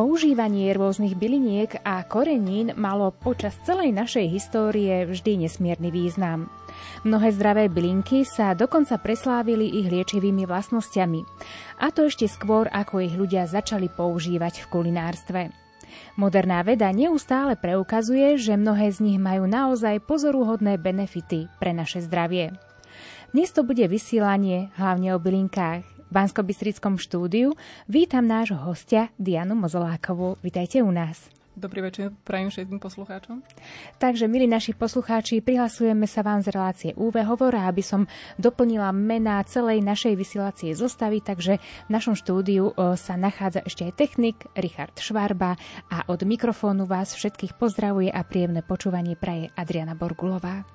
Používanie rôznych byliniek a korenín malo počas celej našej histórie vždy nesmierny význam. Mnohé zdravé bylinky sa dokonca preslávili ich liečivými vlastnosťami, a to ešte skôr, ako ich ľudia začali používať v kulinárstve. Moderná veda neustále preukazuje, že mnohé z nich majú naozaj pozoruhodné benefity pre naše zdravie. Dnes to bude vysielanie hlavne o bylinkách. V Bansko-Bystrickom štúdiu vítam nášho hostia Dianu Mozolákovú. Vitajte u nás. Dobrý večer, prajem všetkým poslucháčom. Takže, milí naši poslucháči, prihlasujeme sa vám z relácie UV Hovor, aby som doplnila mená celej našej vysielacie zostavy, takže v našom štúdiu sa nachádza ešte aj technik Richard Švarba a od mikrofónu vás všetkých pozdravuje a príjemné počúvanie praje Adriana Borgulová.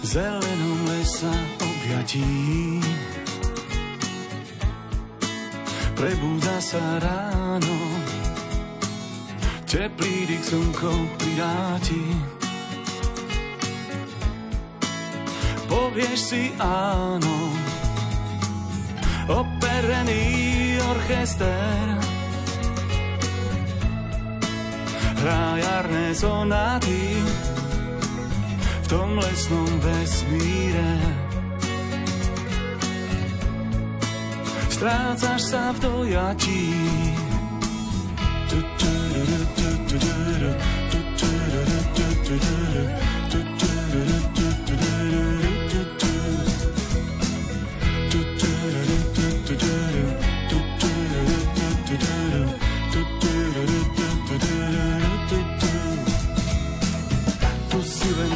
V zelenom lesa objatí prebúda sa ráno, teplý dých slnko pridáti. Povieš si áno, operený orchester hrá jarné sonáty v tom lesnom vesmíre. Strácaš sa v dojatí.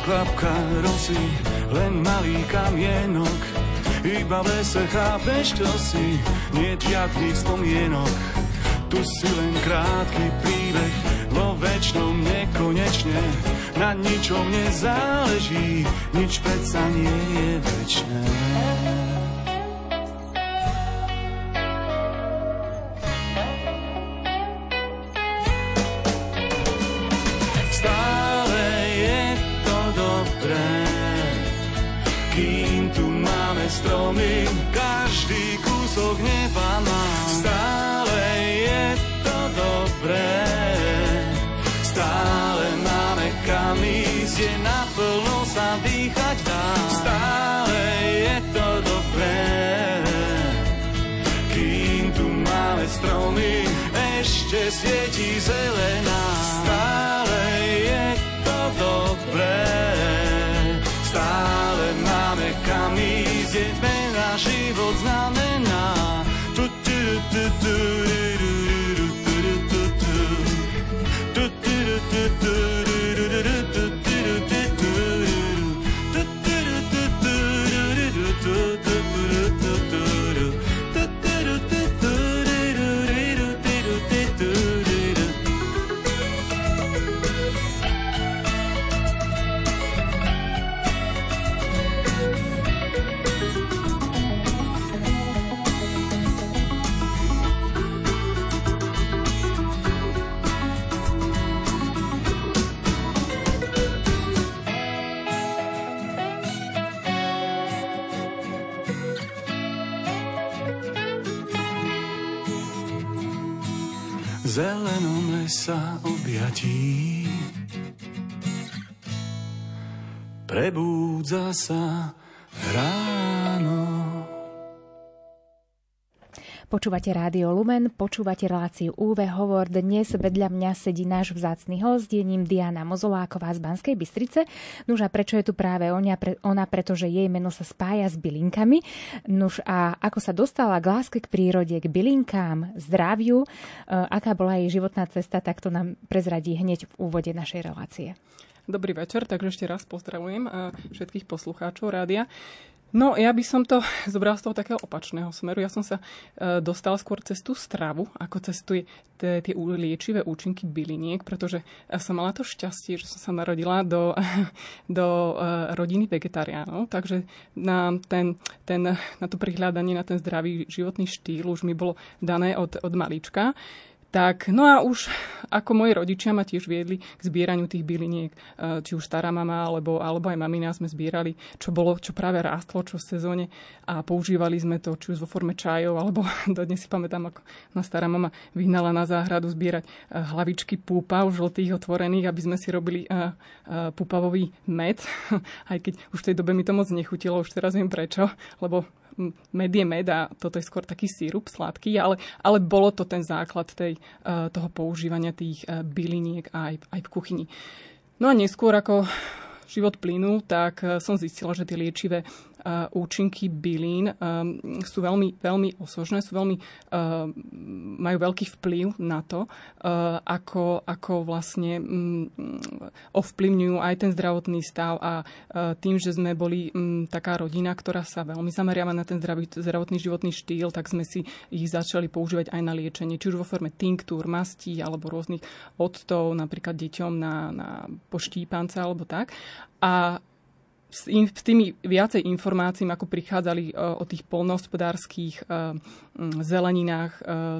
Klapka rosy, len malý kamienok, iba v lese chápeš, čo si, nie žiadnych spomienok. Tu si len krátky príbeh, vo večnom nekonečne, na ničom nezáleží, nič predsa nie je večné. Stromy, každý kúsok neba má. Stále je to dobré, stále máme kam ísť, kde naplno sa dýchať dá. Stále je to dobré, kým tu máme stromy, ešte svietí zelená. Stále je to dobré, stále máme kam ísť, kde zmena život znamená. Zelenom lesa objatí prebúdza sa ráno. Počúvate Rádio Lumen, počúvate reláciu UV Hovor. Dnes vedľa mňa sedí náš vzácny hosť, je ním Diana Mozoláková z Banskej Bystrice. Nuž a prečo je tu práve ona, pretože jej meno sa spája s bylinkami. Nuž a ako sa dostala k láske k prírode, k bylinkám, zdraviu, aká bola jej životná cesta, tak to nám prezradí hneď v úvode našej relácie. Dobrý večer, takže ešte raz pozdravujem všetkých poslucháčov rádia. No, ja by som to zobrala z toho takého opačného smeru. Ja som sa dostala skôr cez tú stravu, ako cez tie liečivé účinky byliniek, pretože som mala to šťastie, že som sa narodila do rodiny vegetariánov, takže na to prihľadanie, na ten zdravý životný štýl už mi bolo dané od malička. Tak, no a už ako moji rodičia ma tiež viedli k zbieraniu tých byliniek, či už stará mama, alebo aj mamina sme zbierali, čo práve rástlo, čo v sezóne, a používali sme to či už vo forme čajov, alebo dodnes si pamätám, ako na stará mama vyhnala na záhradu zbierať hlavičky púpav žltých otvorených, aby sme si robili púpavový med, aj keď už v tej dobe mi to moc nechutilo, už teraz viem prečo, lebo med je med a toto je skôr taký sírup sladký, ale bolo to ten základ toho používania tých byliniek aj v kuchyni. No a neskôr, ako život plynul, tak som zistila, že tie liečivé účinky bylín sú veľmi, veľmi osožné, majú veľký vplyv na to, ako vlastne ovplyvňujú aj ten zdravotný stav, a tým, že sme boli taká rodina, ktorá sa veľmi zameriava na ten zdravotný životný štýl, tak sme si ich začali používať aj na liečenie, či už vo forme tinktúr, mastí alebo rôznych octov, napríklad deťom na poštípance alebo tak. A s tými viacej informácií, ako prichádzali o tých poľnohospodárskych zeleninách,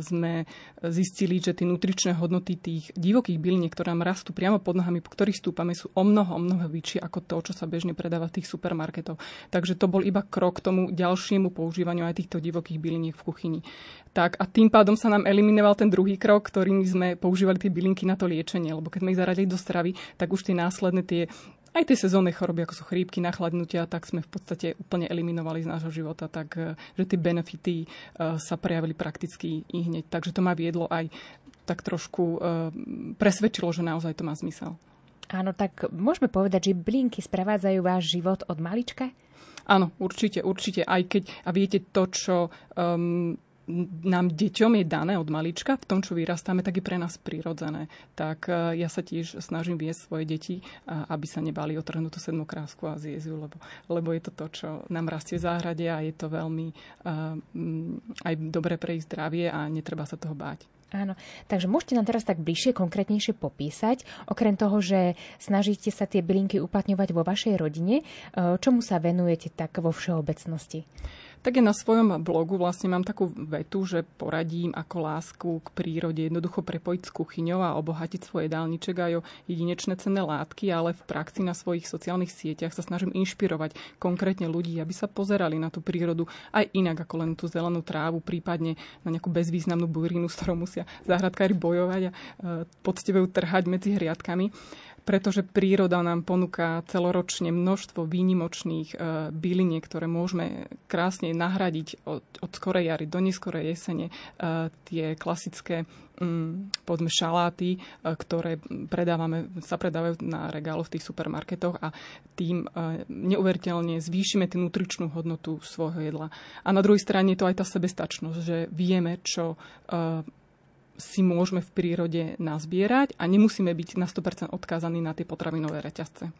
sme zistili, že tie nutričné hodnoty tých divokých byliniek, ktoré nám rastú priamo pod nohami, po ktorých stúpame, sú o mnoho vyššie ako to, čo sa bežne predáva v tých supermarketoch. Takže to bol iba krok k tomu ďalšiemu používaniu aj týchto divokých byliniek v kuchyni. Tak, a tým pádom sa nám eliminoval ten druhý krok, ktorým sme používali tie bylinky na to liečenie, lebo keď sme ich zaradili do stravy, tak už tie následné aj tie sezónne choroby, ako sú chrípky, nachladnutia, tak sme v podstate úplne eliminovali z nášho života, takže tie benefity sa prejavili prakticky ihneď. Takže to ma viedlo aj tak trošku, presvedčilo, že naozaj to má zmysel. Áno, tak môžeme povedať, že bylinky sprevádzajú váš život od malička? Áno, určite. Aj keď, a viete, to, čo nám deťom je dané od malička, v tom, čo vyrastáme, tak je pre nás prirodzené. Tak ja sa tiež snažím viesť svoje deti, aby sa nebali otrhnúť tú sedmokrásku a zjesť ju, lebo je to to, čo nám rastie v záhrade, a je to veľmi aj dobre pre ich zdravie a netreba sa toho báť. Áno, takže môžete nám teraz tak bližšie, konkrétnejšie popísať, okrem toho, že snažíte sa tie bylinky uplatňovať vo vašej rodine, čomu sa venujete tak vo všeobecnosti? Tak ja na svojom blogu vlastne mám takú vetu, že poradím, ako lásku k prírode jednoducho prepojiť s kuchyňou a obohatiť svoj jedálniček aj o jedinečné cenné látky, ale v praxi na svojich sociálnych sieťach sa snažím inšpirovať konkrétne ľudí, aby sa pozerali na tú prírodu aj inak ako len tú zelenú trávu, prípadne na nejakú bezvýznamnú burinu, s ktorou musia záhradkári bojovať a poctivo ju trhať medzi hriadkami. Pretože príroda nám ponúka celoročne množstvo výnimočných byliniek, ktoré môžeme krásne nahradiť od skorej jary do neskorej jesene. Tie klasické povedzme šaláty, ktoré sa predávajú na regáloch v tých supermarketoch, a tým neuveriteľne zvýšime tú nutričnú hodnotu svojho jedla. A na druhej strane je to aj tá sebestačnosť, že vieme, čo si môžeme v prírode nazbierať a nemusíme byť na 100% odkázaní na tie potravinové reťazce.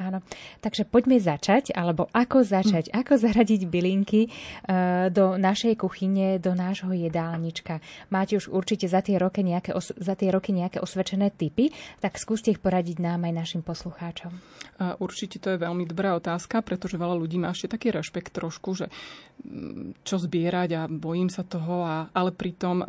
Áno, takže poďme začať, alebo ako začať, ako zaradiť bylinky do našej kuchyne, do nášho jedálnička. Máte už určite za tie roky nejaké osvedčené tipy, tak skúste ich poradiť nám aj našim poslucháčom. Určite to je veľmi dobrá otázka, pretože veľa ľudí má ešte taký rešpekt trošku, že čo zbierať a bojím sa toho, ale pritom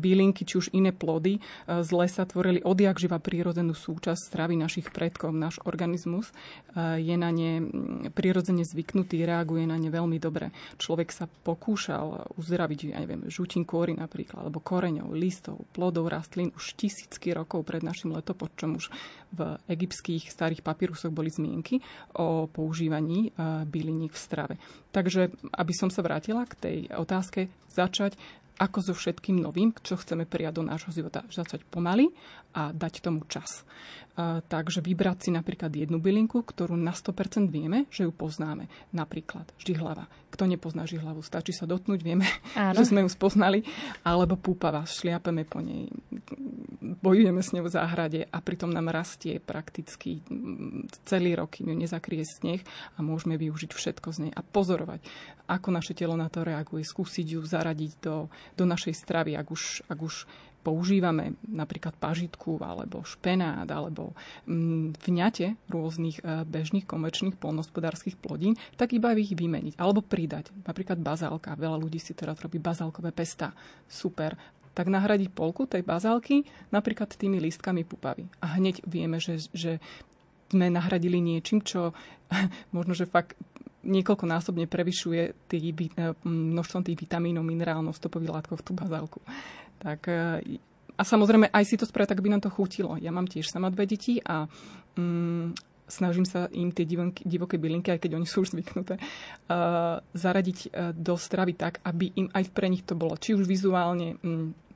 bylinky, či už iné plody z lesa tvorili odjakživa prírodzenú súčasť stravy našich predkov. Náš organizmus je na ne prirodzene zvyknutý, reaguje na ne veľmi dobre. Človek sa pokúšal uzdraviť, ja neviem, žutín kôry napríklad, alebo koreňov, listov, plodov, rastlín už tisícky rokov pred našim letopočtom. Už v egyptských starých papirusoch boli zmienky o používaní byliniek v strave. Takže, aby som sa vrátila k tej otázke, začať ako so všetkým novým, čo chceme prijať do nášho života, začať pomaly a dať tomu čas. Takže vybrať si napríklad jednu bylinku, ktorú na 100% vieme, že ju poznáme. Napríklad žihlava. Kto nepozná žihlavu, stačí sa dotknúť, vieme, áno, že sme ju spoznali. Alebo púpava, šliapeme po nej. bojujeme s ňou v záhrade a pritom nám rastie prakticky celý rok, kým ju nezakrie sneh a môžeme využiť všetko z nej a pozorovať, ako naše telo na to reaguje, skúsiť ju zaradiť do našej stravy, ak už používame napríklad pažitku alebo špenát alebo vňate rôznych bežných komerčných poľnohospodárskych plodín, tak iba ich vymeniť alebo pridať. Napríklad bazálka. Veľa ľudí si teraz robí bazálkové pestá. Super. Tak nahradiť polku tej bazálky napríklad tými lístkami pupavy. A hneď vieme, že sme nahradili niečím, čo možno, že fakt niekoľkonásobne prevyšuje množstvom tých vitamínov, minerálov, stopových látkov v tú bazálku. Tak, a samozrejme aj si to spraviť, tak by nám to chutilo. Ja mám tiež sama 2 deti a snažím sa im tie divoké bylinky, aj keď oni sú už zvyknuté, zaradiť do stravy tak, aby im aj pre nich to bolo či už vizuálne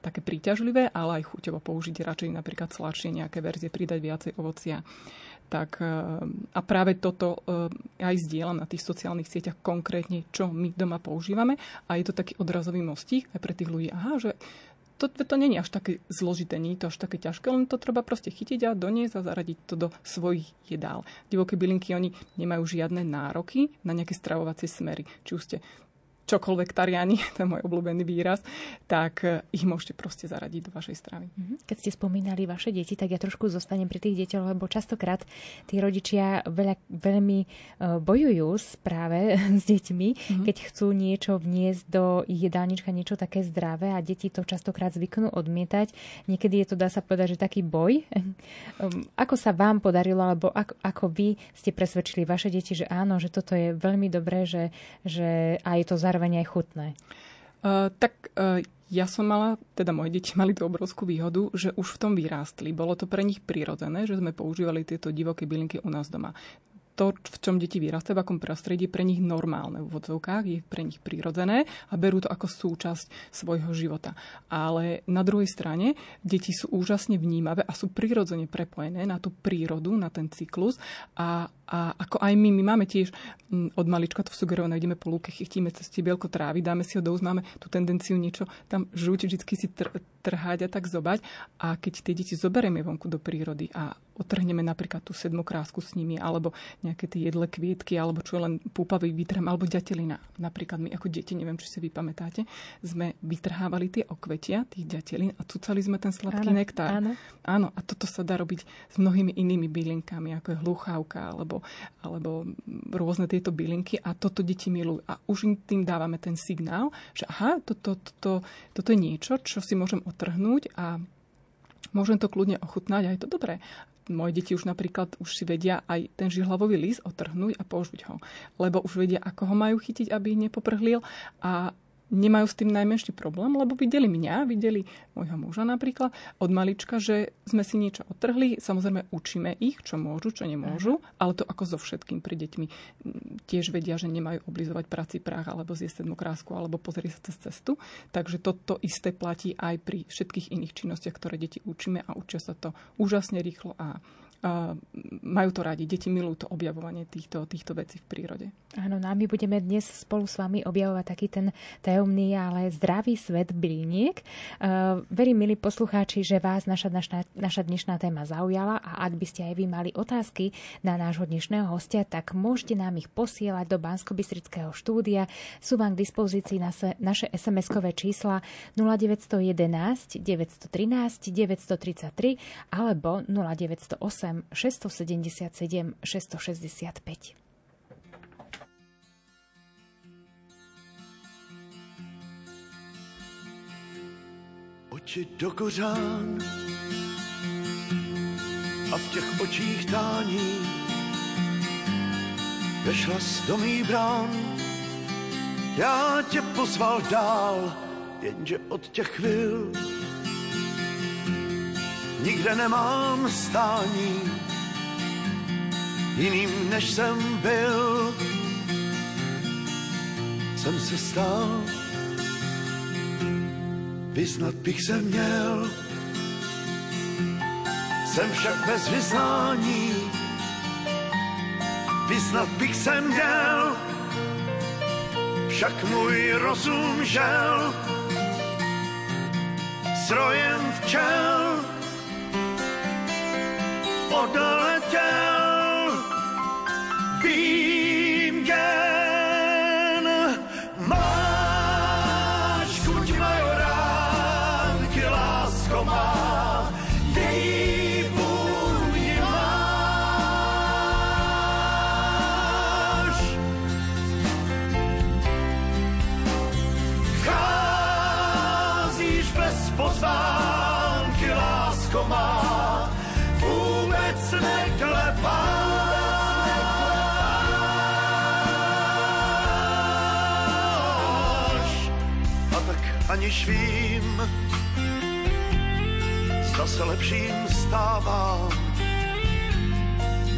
také príťažlivé, ale aj chuťovo použiť radšej napríklad sladšie nejaké verzie, pridať viacej ovocia. Tak, a práve toto aj zdieľam na tých sociálnych sieťach konkrétne, čo my doma používame. A je to taký odrazový mostík aj pre tých ľudí. Aha, že to nie je až také zložité, nie je to až také ťažké, len to treba proste chytiť a doniesť a zaradiť to do svojich jedál. Divoké bylinky, oni nemajú žiadne nároky na nejaké stravovacie smery. Či už ste čokoľvek tariani, to je môj obľúbený výraz, tak ich môžete proste zaradiť do vašej stravy. Keď ste spomínali vaše deti, tak ja trošku zostanem pri tých deťoch, lebo častokrát tí rodičia veľmi bojujú práve s deťmi, keď chcú niečo vniesť do ich jedálnička, niečo také zdravé a deti to častokrát zvyknú odmietať. Niekedy je to, dá sa povedať, že taký boj. Ako sa vám podarilo, alebo ako vy ste presvedčili vaše deti, že áno, že toto je veľmi dobré, že aj to zároveň aj chutné. Ja som mala, teda moje deti mali tú obrovskú výhodu, že už v tom vyrástli. Bolo to pre nich prirodzené, že sme používali tieto divoké bylinky u nás doma. To, v čom deti vyrastajú, v akom prostredí, je pre nich normálne v odzovkách, je pre nich prirodzené a berú to ako súčasť svojho života. Ale na druhej strane, deti sú úžasne vnímavé a sú prirodzene prepojené na tú prírodu, na ten cyklus a ako aj my máme tiež od malička to sugerované, ideme po lúke, chytíme cez tibielko trávy, dáme si ho do úst, máme tú tendenciu niečo tam žuť, vždy si trhať a tak zobať. A keď tie deti zoberieme vonku do prírody a otrhneme napríklad tú sedmokrásku s nimi, alebo nejaké tie jedlé kvietky, alebo čo len púpavy vytrhám, alebo ďatelina. Napríklad my ako deti, neviem, či si vy pamätáte, sme vytrhávali tie okvetia, tých ďatelín a cucali sme ten sladký nektár. Áno, a toto sa dá robiť s mnohými inými bylinkami, ako je hluchávka, alebo rôzne tieto bylinky a toto deti milujú. A už im tým dávame ten signál, že aha, toto je niečo, čo si môžem otrhnúť a môžem to kľudne ochutnať a je to dobré. Moje deti už napríklad už si vedia aj ten žihlavový lis otrhnúť a použiť ho, lebo už vedia, ako ho majú chytiť, aby ich nepoprhlil a nemajú s tým najmenší problém, lebo videli mňa, videli môjho muža napríklad od malička, že sme si niečo otrhli. Samozrejme učíme ich, čo môžu, čo nemôžu, ale to ako so všetkým pri deťmi. Tiež vedia, že nemajú oblizovať prací prach alebo zjesť sedmokrásku alebo pozrieť sa cez cestu. Takže toto isté platí aj pri všetkých iných činnostiach, ktoré deti učíme a učia sa to úžasne rýchlo a majú to radi. Deti milujú to objavovanie týchto vecí v prírode. Áno, no a my budeme dnes spolu s vami objavovať taký ten tajomný, ale zdravý svet byliniek. Verím, milí poslucháči, že vás naša dnešná téma zaujala a ak by ste aj vy mali otázky na nášho dnešného hostia, tak môžete nám ich posielať do Banskobystrického štúdia. Sú vám k dispozícii naše SMS-kové čísla 0911 913 933 alebo 0908 677 665. Oči do kořán a v těch očích tání vešla z domí brán. Já tě pozval dál, jenže od těch chvil nikde nemám stání, jiným než jsem byl, jsem se stal. Vyznat bych se měl, jsem však bez vyznání. Vyznat bych se měl, však můj rozum žel, srojem včel. odletěl vím jen. Máš chuť majoránky, lásko má, její vůni máš. Cházíš bez pozvánky, lásko má, aniž vím, zda se lepším stávám.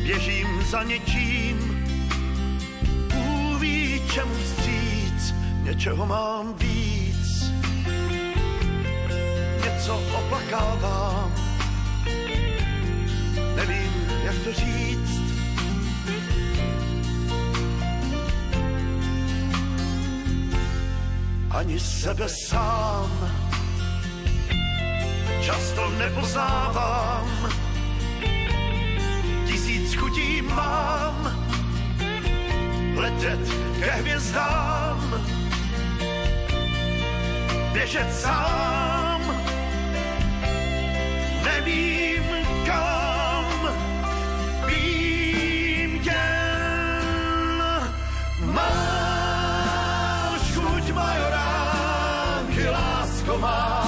Běžím za něčím, bůhví čemu vstříc, něčeho mám víc. Něco oplakávám, nevím, jak to říct. Ani sebe sám často nepoznávám. Tisíc chutí mám letět ke hvězdám, běžet sám, nevím kam, vím jen mám. Má,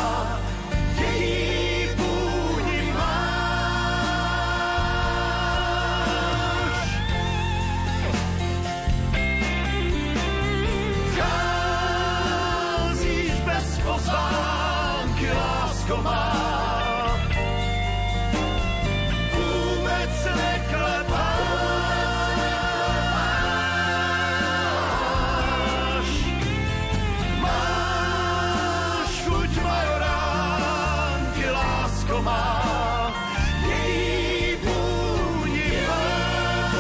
její vůni máš. Cházíš bez pozvánky, lásko má, vůbec neklepáš. Máš chuť majoránky, lásko má, její vůni máš.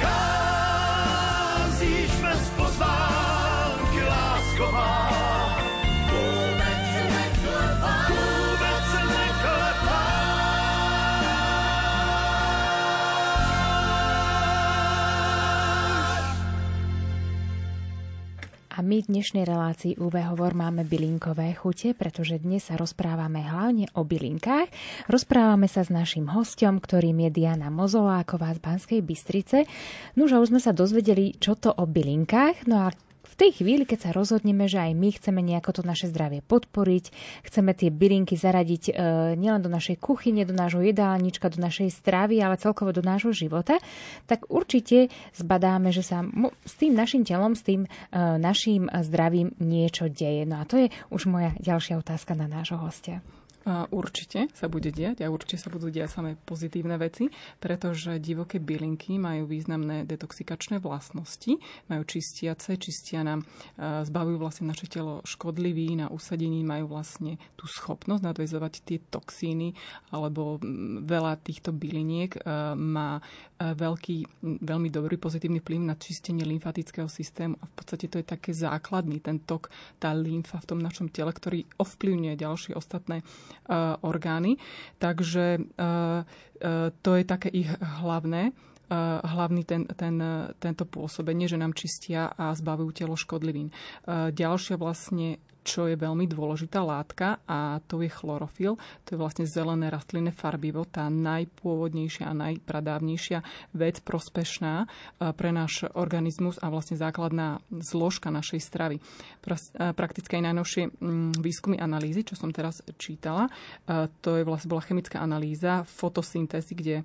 Cházíš bez pozvánky, lásko má, vůbec neklepáš. A my v dnešnej relácii UV Hovor máme bylinkové chute, pretože dnes sa rozprávame hlavne o bylinkách. Rozprávame sa s naším hosťom, ktorým je Diana Mozoláková z Banskej Bystrice. Nuž, už sme sa dozvedeli, čo to o bylinkách. No a v tej chvíli, keď sa rozhodneme, že aj my chceme nejako to naše zdravie podporiť, chceme tie bylinky zaradiť nielen do našej kuchyne, do nášho jedálnička, do našej stravy, ale celkovo do nášho života, tak určite zbadáme, že sa s tým našim telom, s tým našim zdravím niečo deje. No a to je už moja ďalšia otázka na nášho hostia. Určite sa bude diať a určite sa budú diať samé pozitívne veci, pretože divoké bylinky majú významné detoxikačné vlastnosti, majú čistiace, čistia nám, zbavujú vlastne naše telo škodliví na usadení, majú vlastne tú schopnosť nadväzovať tie toxíny, alebo veľa týchto byliniek má veľmi dobrý pozitívny vplyv na čistenie lymfatického systému a v podstate to je také základný ten tok, tá lymfa v tom našom tele, ktorý ovplyvňuje ďalšie ostatné orgány. Takže to je také ich hlavný tento pôsobenie, že nám čistia a zbavujú telo škodlivín. Ďalšia vlastne, čo je veľmi dôležitá látka, a to je chlorofil. To je vlastne zelené rastlinné farbivo, tá najpôvodnejšia a najpradávnejšia vec prospešná pre náš organizmus a vlastne základná zložka našej stravy. Prakticky aj najnovšie výskumy analýzy, čo som teraz čítala, to je vlastne bola chemická analýza fotosyntézy, kde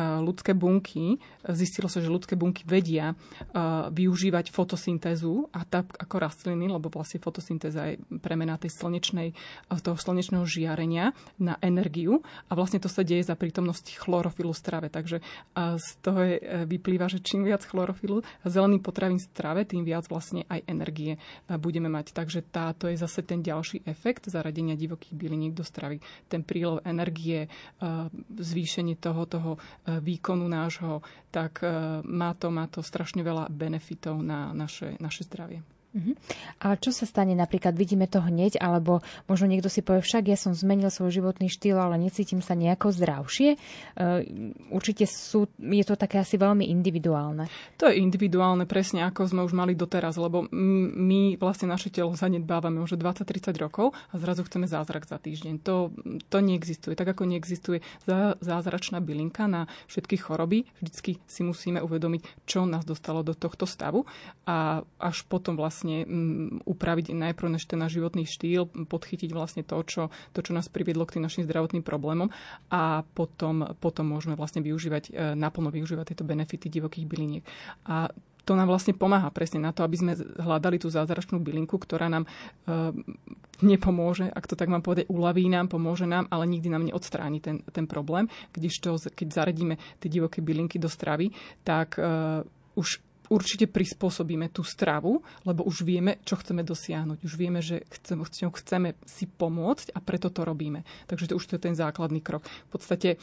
ľudské bunky, zistilo sa, že ľudské bunky vedia využívať fotosyntézu a tak ako rastliny, lebo vlastne fotosyntéza je premena toho slnečného žiarenia na energiu a vlastne to sa deje za prítomnosti chlorofilu v strave. Takže z toho vyplýva, že čím viac chlorofilu a zelených potravín v strave, tým viac vlastne aj energie budeme mať. Takže táto je zase ten ďalší efekt zaradenia divokých byliniek do stravy. Ten prílov energie, zvýšenie toho výkonu nášho, tak má to strašne veľa benefitov na naše zdravie. A čo sa stane? Napríklad vidíme to hneď, alebo možno niekto si povie, však ja som zmenil svoj životný štýl, ale necítim sa nejako zdravšie. Určite je to také asi veľmi individuálne. To je individuálne, presne ako sme už mali doteraz, lebo my vlastne naše telo zanedbávame už 20-30 rokov a zrazu chceme zázrak za týždeň. To neexistuje. Tak ako neexistuje zázračná bylinka na všetky choroby, vždycky si musíme uvedomiť, čo nás dostalo do tohto stavu a až potom vlastne upraviť najprv než ten náš životný štýl, podchytiť vlastne to, čo nás priviedlo k tým našim zdravotným problémom a potom môžeme vlastne naplno využívať tieto benefity divokých byliniek. A to nám vlastne pomáha presne na to, aby sme hľadali tú zázračnú bylinku, ktorá nám nepomôže, ak to tak mám povedať, uľaví nám, pomôže nám, ale nikdy nám neodstráni ten problém. Keď zaradíme tie divoké bylinky do stravy, tak už určite prispôsobíme tú stravu, lebo už vieme, čo chceme dosiahnuť. Už vieme, že chceme si pomôcť a preto to robíme. Takže to už je ten základný krok. V podstate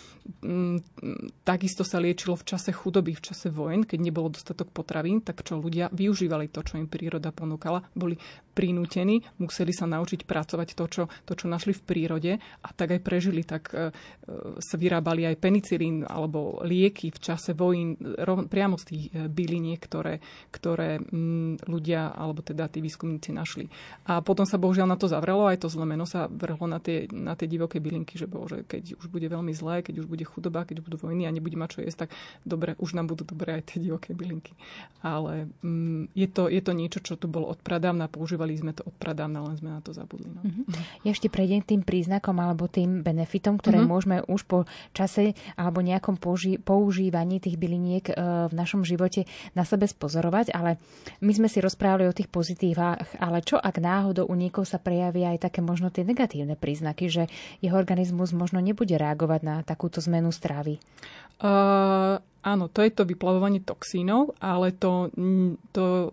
takisto sa liečilo v čase chudoby, v čase vojen, keď nebolo dostatok potravín, tak čo ľudia využívali to, čo im príroda ponúkala, boli prinútení, museli sa naučiť pracovať to, čo našli v prírode a tak aj prežili, tak sa vyrábali aj penicilín alebo lieky v čase vojen priamo z tých byliniek, ktoré ľudia, alebo teda tí výskumníci našli. A potom sa bohužiaľ na to zavrelo, aj to zlé meno sa vrhlo na tie divoké bylinky, že bože, keď už bude veľmi zlé, keď už bude chudoba, keď budú vojny a nebude mať čo jesť, tak dobre, už nám budú dobré aj tie divoké bylinky. Ale je to niečo, čo tu bolo od pradávna, používali sme to od pradávna, len sme na to zabudli. No. Ja ešte prejdem tým príznakom alebo tým benefitom, ktoré môžeme už po čase alebo nejakom používaní tých byliniek v našom živote na sebe spozorovať, ale my sme si rozprávali o tých pozitívach, ale čo ak náhodou u niekoho sa prejavia aj také možno tie negatívne príznaky, že jeho organizmus možno nebude reagovať na takúto zmenu stravy? Áno, to je to vyplavovanie toxínov, ale to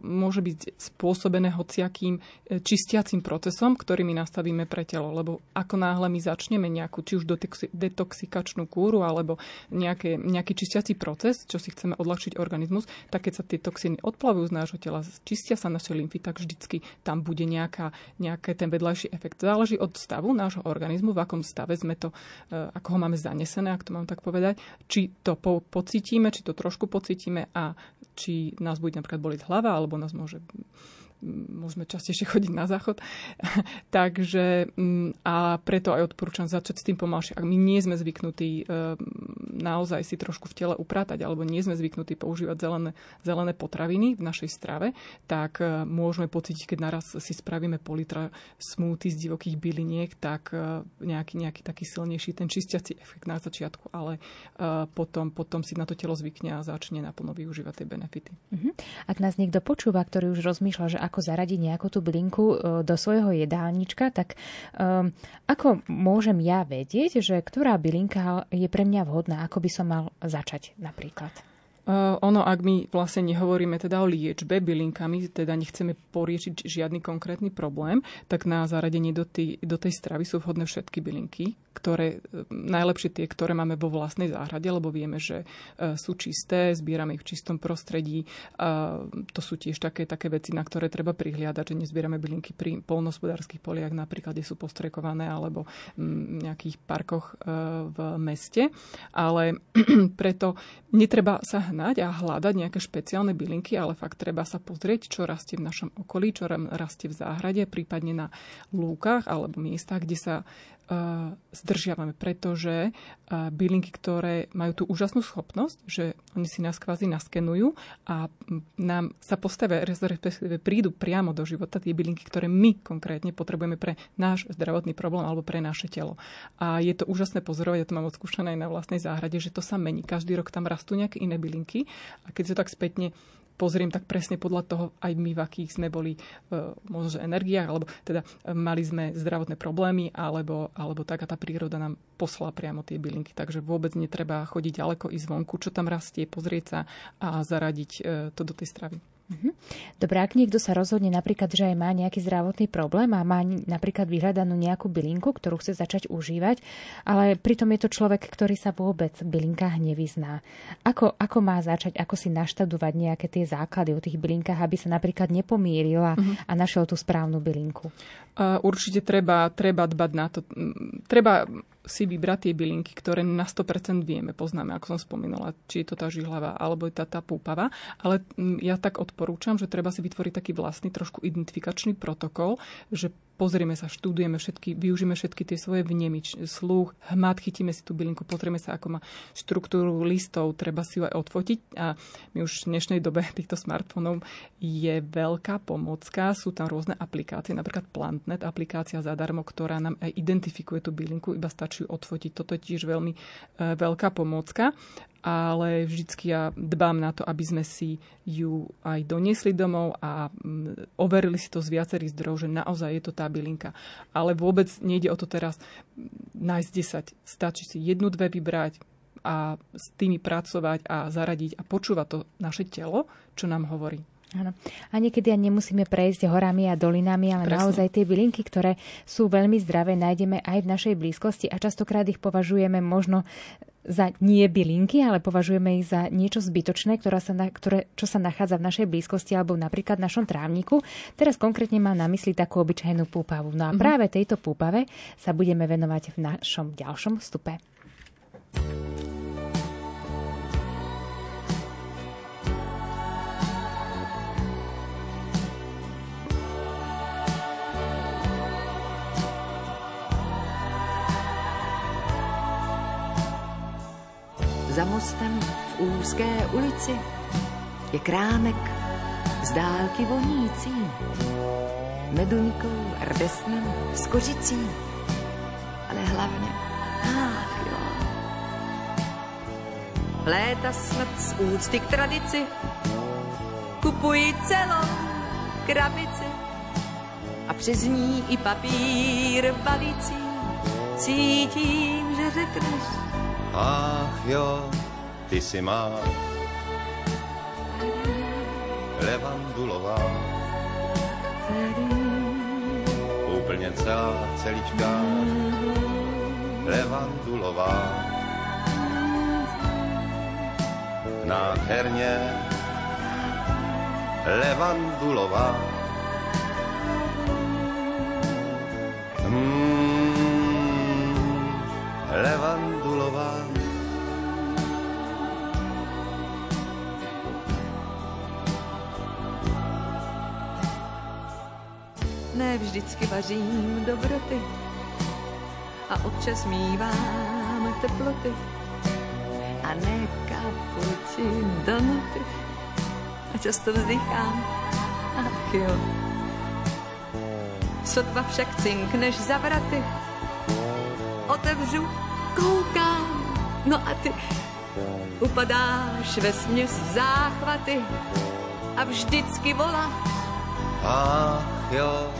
môže byť spôsobené hociakým čistiacím procesom, ktorý my nastavíme pre telo. Lebo ako náhle my začneme nejakú, či už detoxikačnú kúru, alebo nejaký čistiací proces, čo si chceme odľahčiť organizmus, tak keď sa tie toxíny odplavujú z nášho tela, čistia sa naše lymfy, tak vždycky tam bude nejaký ten vedľajší efekt. Záleží od stavu nášho organizmu, v akom stave sme to, ako ho máme zanesené, ak to mám tak povedať, či to pocítim, či to trošku pocítime a či nás bude napríklad boliť hlava, alebo nás môžeme častejšie chodiť na záchod. Takže a preto aj odporúčam začať s tým pomalšie. Ak my nie sme zvyknutí naozaj si trošku v tele upratať, alebo nie sme zvyknutí používať zelené potraviny v našej strave, tak môžeme pocítiť, keď naraz si spravíme pol litra smoothie z divokých byliniek, tak nejaký taký silnejší ten čistiaci efekt na začiatku, ale potom si na to telo zvykne a začne naplno využívať tie benefity. Ak nás niekto počúva, ktorý už rozmýšľa, že ako zaradiť nejakú tú bylinku do svojho jedálnička, tak ako môžem ja vedieť, že ktorá bylinka je pre mňa vhodná, ako by som mal začať napríklad? Ak my vlastne nehovoríme teda o liečbe bylinkami, teda nechceme poriešiť žiadny konkrétny problém, tak na zaradenie do tej stravy sú vhodné všetky bylinky, ktoré, najlepšie tie, ktoré máme vo vlastnej záhrade, lebo vieme, že sú čisté, zbierame ich v čistom prostredí. To sú tiež také veci, na ktoré treba prihliadať, že nezbierame bylinky pri poľnohospodárskych poliach, napríklad, kde sú postrekované, alebo nejakých parkoch v meste. Ale preto netreba sa a hľadať nejaké špeciálne bylinky, ale fakt treba sa pozrieť, čo rastie v našom okolí, čo rastie v záhrade, prípadne na lúkach alebo miestach, kde sa zdržiavame, pretože bylinky, ktoré majú tú úžasnú schopnosť, že oni si nás kvázi naskenujú a nám sa postavia, respektíve prídu priamo do života tie bylinky, ktoré my konkrétne potrebujeme pre náš zdravotný problém alebo pre naše telo. A je to úžasné pozorovať, ja to mám odskúšané aj na vlastnej záhrade, že to sa mení. Každý rok tam rastú nejaké iné bylinky a keď sa tak spätne pozriem, tak presne podľa toho aj my, v akých sme boli možno energiách, alebo teda mali sme zdravotné problémy, alebo tak a tá príroda nám poslala priamo tie bylinky. Takže vôbec netreba chodiť ďaleko, ísť zvonku, čo tam rastie, pozrieť sa a zaradiť to do tej stravy. Dobre, ak niekto sa rozhodne napríklad, že aj má nejaký zdravotný problém a má napríklad vyhľadanú nejakú bylinku, ktorú chce začať užívať, ale pritom je to človek, ktorý sa vôbec v bylinkách nevyzná. Ako má začať, ako si naštudovať nejaké tie základy o tých bylinkách, aby sa napríklad nepomýlila a našiel tú správnu bylinku? Určite treba dbať na to. Treba si vybrať tie bylinky, ktoré na 100% vieme, poznáme, ako som spomínala, či je to tá žihlava, alebo je tá púpava. Ale ja tak odporúčam, že treba si vytvoriť taký vlastný trošku identifikačný protokol, že pozrieme sa, študujeme všetky, využijeme všetky tie svoje vnemy, sluch, hmat, chytíme si tú bylinku, pozrieme sa, ako má štruktúru listov, treba si ju aj odfotiť. A my už v dnešnej dobe týchto smartfónov je veľká pomocka. Sú tam rôzne aplikácie, napríklad PlantNet, aplikácia zadarmo, ktorá nám aj identifikuje tú bylinku, iba stačí ju odfotiť. Toto je tiež veľmi veľká pomocka. Ale vždycky ja dbám na to, aby sme si ju aj doniesli domov a overili si to z viacerých zdrojov, že naozaj je to tá bylinka. Ale vôbec nejde o to teraz nájsť 10. Stačí si 1-2 vybrať a s tými pracovať a zaradiť a počúvať to naše telo, čo nám hovorí. Áno. A niekedy ani nemusíme prejsť horami a dolinami, ale presne. Naozaj tie bylinky, ktoré sú veľmi zdravé, nájdeme aj v našej blízkosti a častokrát ich považujeme možno za nie bylinky, ale považujeme ich za niečo zbytočné, čo sa nachádza v našej blízkosti alebo napríklad v našom trávniku. Teraz konkrétne mám na mysli takú obyčajnú púpavu. No a práve tejto púpave sa budeme venovať v našom ďalšom vstupe. Za mostem v úzké ulici je krámek z dálky vonící, meduňkou, rdesnem, s kořicí, ale hlavně, ach jo. Léta smrt z úcty k tradici, kupuji celou krabici a přes ní i papír bavící, cítím, že řekneš, ach jo, ty si má levandulová, úplně celá, celička levandulová, nádherně levandulová. Levandulová. Ne vždycky vařím dobroty a občas mívám teploty a ne kapuči donuty a často vzdychám, ach jo. Sotva však cinkneš za vraty, otevřu, koukám, no a ty upadáš vesměs v záchvaty a vždycky voláš. Ach jo,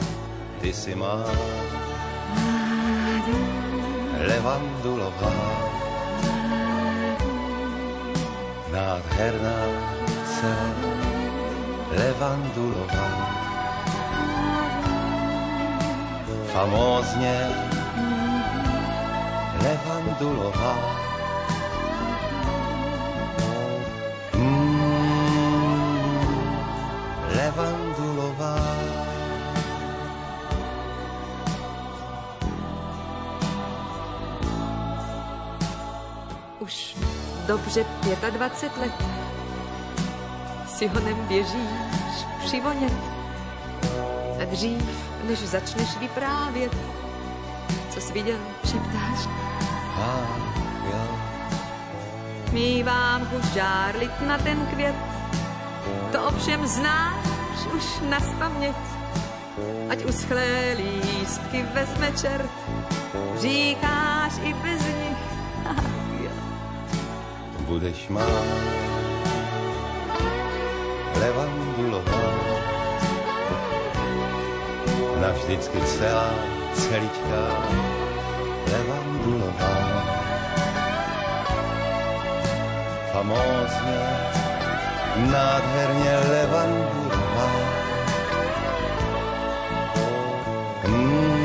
ty si má levandulová, nádherná se levandulová, famózně levandulová. Levandulová. Už dobře 25 let si honem běžíš přivonět a dřív, než začneš vyprávět, co jsi viděl, šeptáš. Mívám už žárlit na ten květ, to ovšem znáš už naspaměť. Ať uschlé lístky vezme čert, říkáš i bez nich. Budeš má levandulová, navždycky celá, celička levandulová. Famózně nádherně levandulová. Levandulová.